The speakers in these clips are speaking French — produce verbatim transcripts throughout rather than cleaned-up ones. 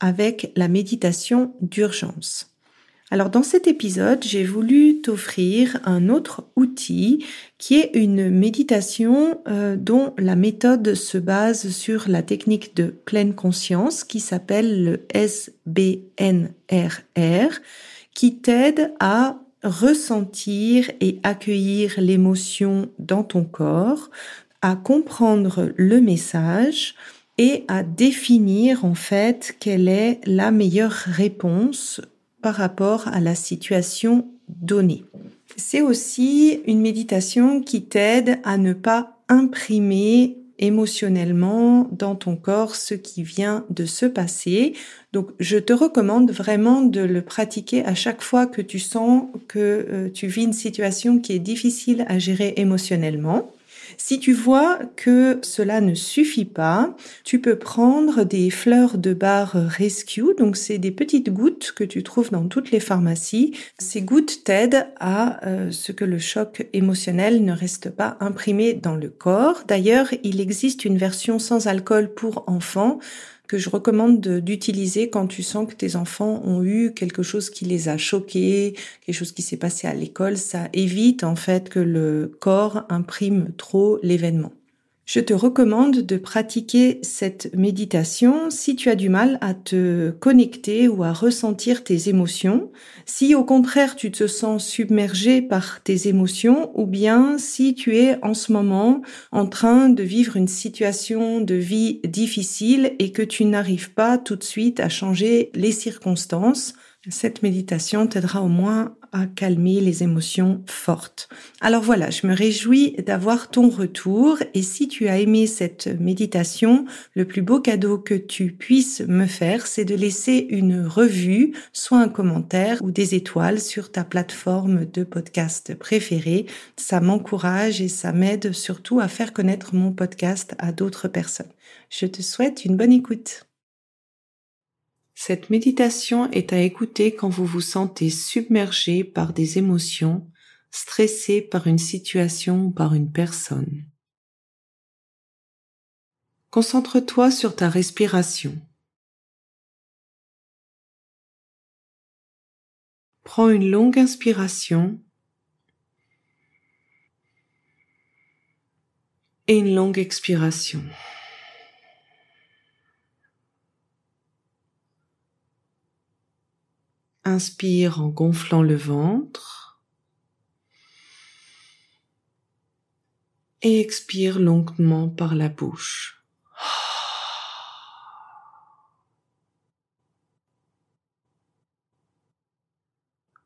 avec la méditation d'urgence. Alors dans cet épisode, j'ai voulu t'offrir un autre outil qui est une méditation euh, dont la méthode se base sur la technique de pleine conscience qui s'appelle le S B N R R, qui t'aide à ressentir et accueillir l'émotion dans ton corps, à comprendre le message et à définir en fait quelle est la meilleure réponse par rapport à la situation donnée. C'est aussi une méditation qui t'aide à ne pas imprimer émotionnellement dans ton corps ce qui vient de se passer. Donc je te recommande vraiment de le pratiquer à chaque fois que tu sens que euh, tu vis une situation qui est difficile à gérer émotionnellement. Si tu vois que cela ne suffit pas, tu peux prendre des fleurs de bar Rescue, donc c'est des petites gouttes que tu trouves dans toutes les pharmacies. Ces gouttes t'aident à euh, ce que le choc émotionnel ne reste pas imprimé dans le corps. D'ailleurs, il existe une version sans alcool pour enfants que je recommande de, d'utiliser quand tu sens que tes enfants ont eu quelque chose qui les a choqués, quelque chose qui s'est passé à l'école. Ça évite en fait que le corps imprime trop l'événement. Je te recommande de pratiquer cette méditation si tu as du mal à te connecter ou à ressentir tes émotions, si au contraire tu te sens submergé par tes émotions ou bien si tu es en ce moment en train de vivre une situation de vie difficile et que tu n'arrives pas tout de suite à changer les circonstances. Cette méditation t'aidera au moins à calmer les émotions fortes. Alors voilà, je me réjouis d'avoir ton retour et si tu as aimé cette méditation, le plus beau cadeau que tu puisses me faire, c'est de laisser une revue, soit un commentaire ou des étoiles sur ta plateforme de podcast préférée. Ça m'encourage et ça m'aide surtout à faire connaître mon podcast à d'autres personnes. Je te souhaite une bonne écoute. Cette méditation est à écouter quand vous vous sentez submergé par des émotions, stressé par une situation ou par une personne. Concentre-toi sur ta respiration. Prends une longue inspiration et une longue expiration. Inspire en gonflant le ventre et expire longuement par la bouche.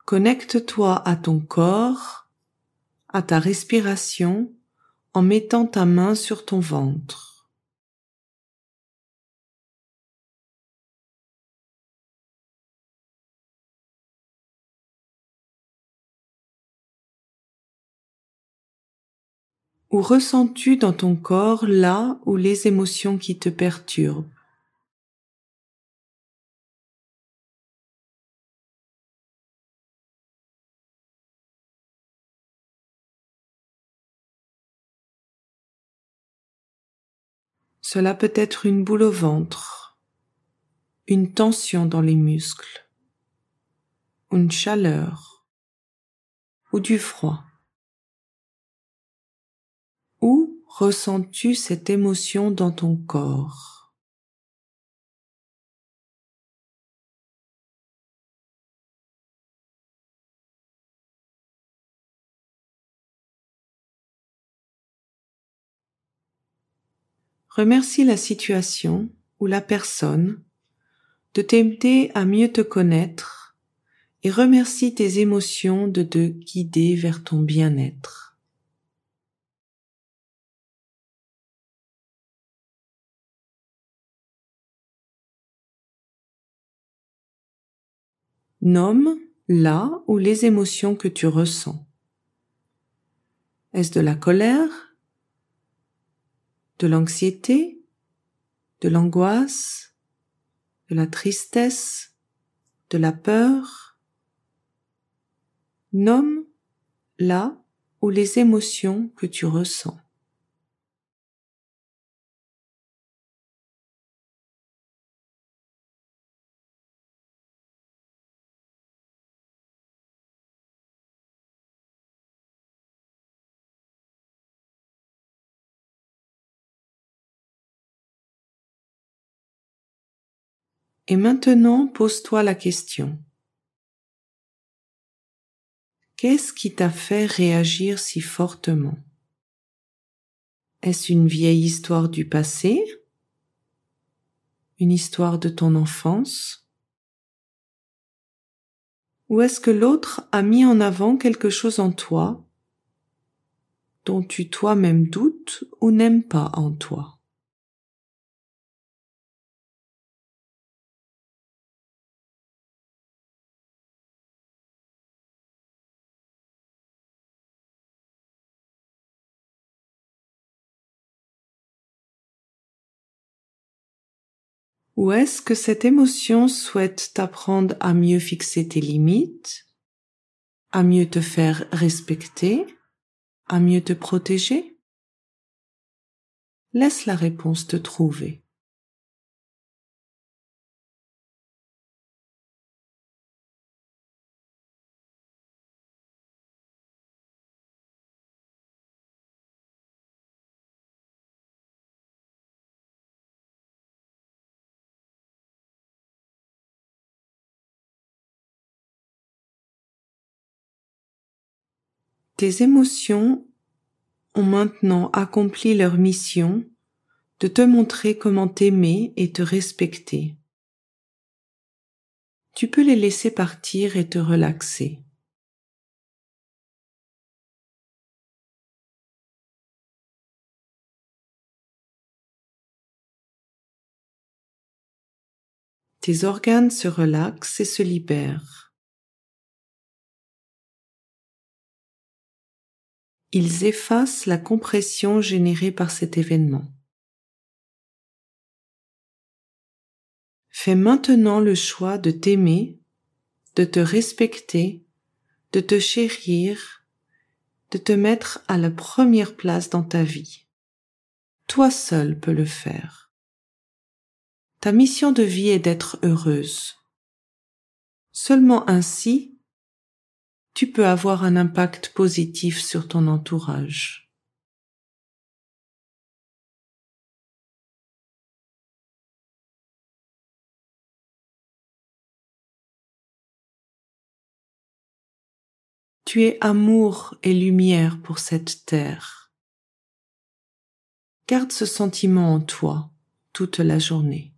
Connecte-toi à ton corps, à ta respiration en mettant ta main sur ton ventre. Où ressens-tu dans ton corps là où les émotions qui te perturbent? Cela peut être une boule au ventre, une tension dans les muscles, une chaleur ou du froid. Où ressens-tu cette émotion dans ton corps? Remercie la situation ou la personne de t'aider à mieux te connaître et remercie tes émotions de te guider vers ton bien-être. Nomme la ou les émotions que tu ressens. Est-ce de la colère, de l'anxiété, de l'angoisse, de la tristesse, de la peur? Nomme la ou les émotions que tu ressens. Et maintenant, pose-toi la question. Qu'est-ce qui t'a fait réagir si fortement? Est-ce une vieille histoire du passé? Une histoire de ton enfance? Ou est-ce que l'autre a mis en avant quelque chose en toi dont tu toi-même doutes ou n'aimes pas en toi? Ou est-ce que cette émotion souhaite t'apprendre à mieux fixer tes limites, à mieux te faire respecter, à mieux te protéger? Laisse la réponse te trouver. Tes émotions ont maintenant accompli leur mission de te montrer comment t'aimer et te respecter. Tu peux les laisser partir et te relaxer. Tes organes se relaxent et se libèrent. Ils effacent la compression générée par cet événement. Fais maintenant le choix de t'aimer, de te respecter, de te chérir, de te mettre à la première place dans ta vie. Toi seul peux le faire. Ta mission de vie est d'être heureuse. Seulement ainsi, tu peux avoir un impact positif sur ton entourage. Tu es amour et lumière pour cette terre. Garde ce sentiment en toi toute la journée.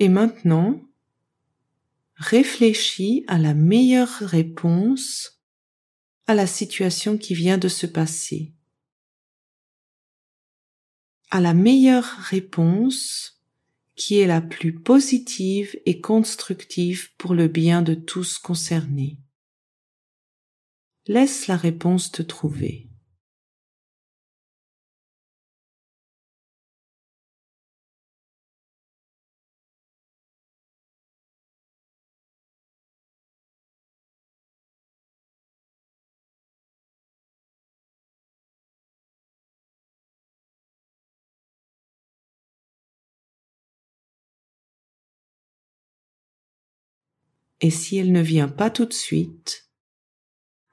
Et maintenant, réfléchis à la meilleure réponse à la situation qui vient de se passer. À la meilleure réponse qui est la plus positive et constructive pour le bien de tous concernés. Laisse la réponse te trouver. Et si elle ne vient pas tout de suite,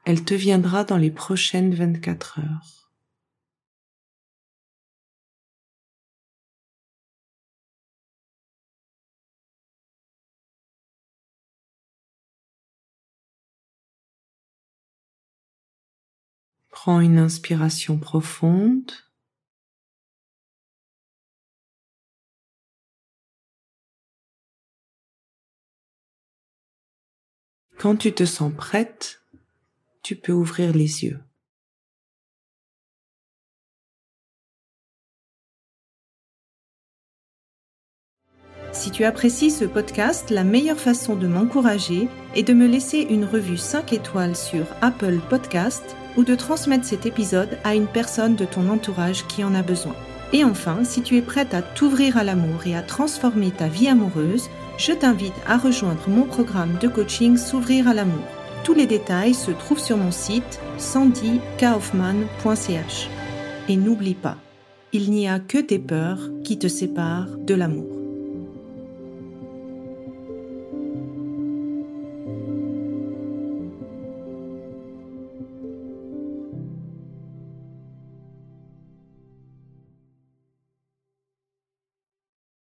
elle te viendra dans les prochaines vingt-quatre heures. Prends une inspiration profonde. Quand tu te sens prête, tu peux ouvrir les yeux. Si tu apprécies ce podcast, la meilleure façon de m'encourager est de me laisser une revue cinq étoiles sur Apple Podcasts ou de transmettre cet épisode à une personne de ton entourage qui en a besoin. Et enfin, si tu es prête à t'ouvrir à l'amour et à transformer ta vie amoureuse, je t'invite à rejoindre mon programme de coaching S'ouvrir à l'amour. Tous les détails se trouvent sur mon site sandy kaufmann point c h. Et n'oublie pas, il n'y a que tes peurs qui te séparent de l'amour.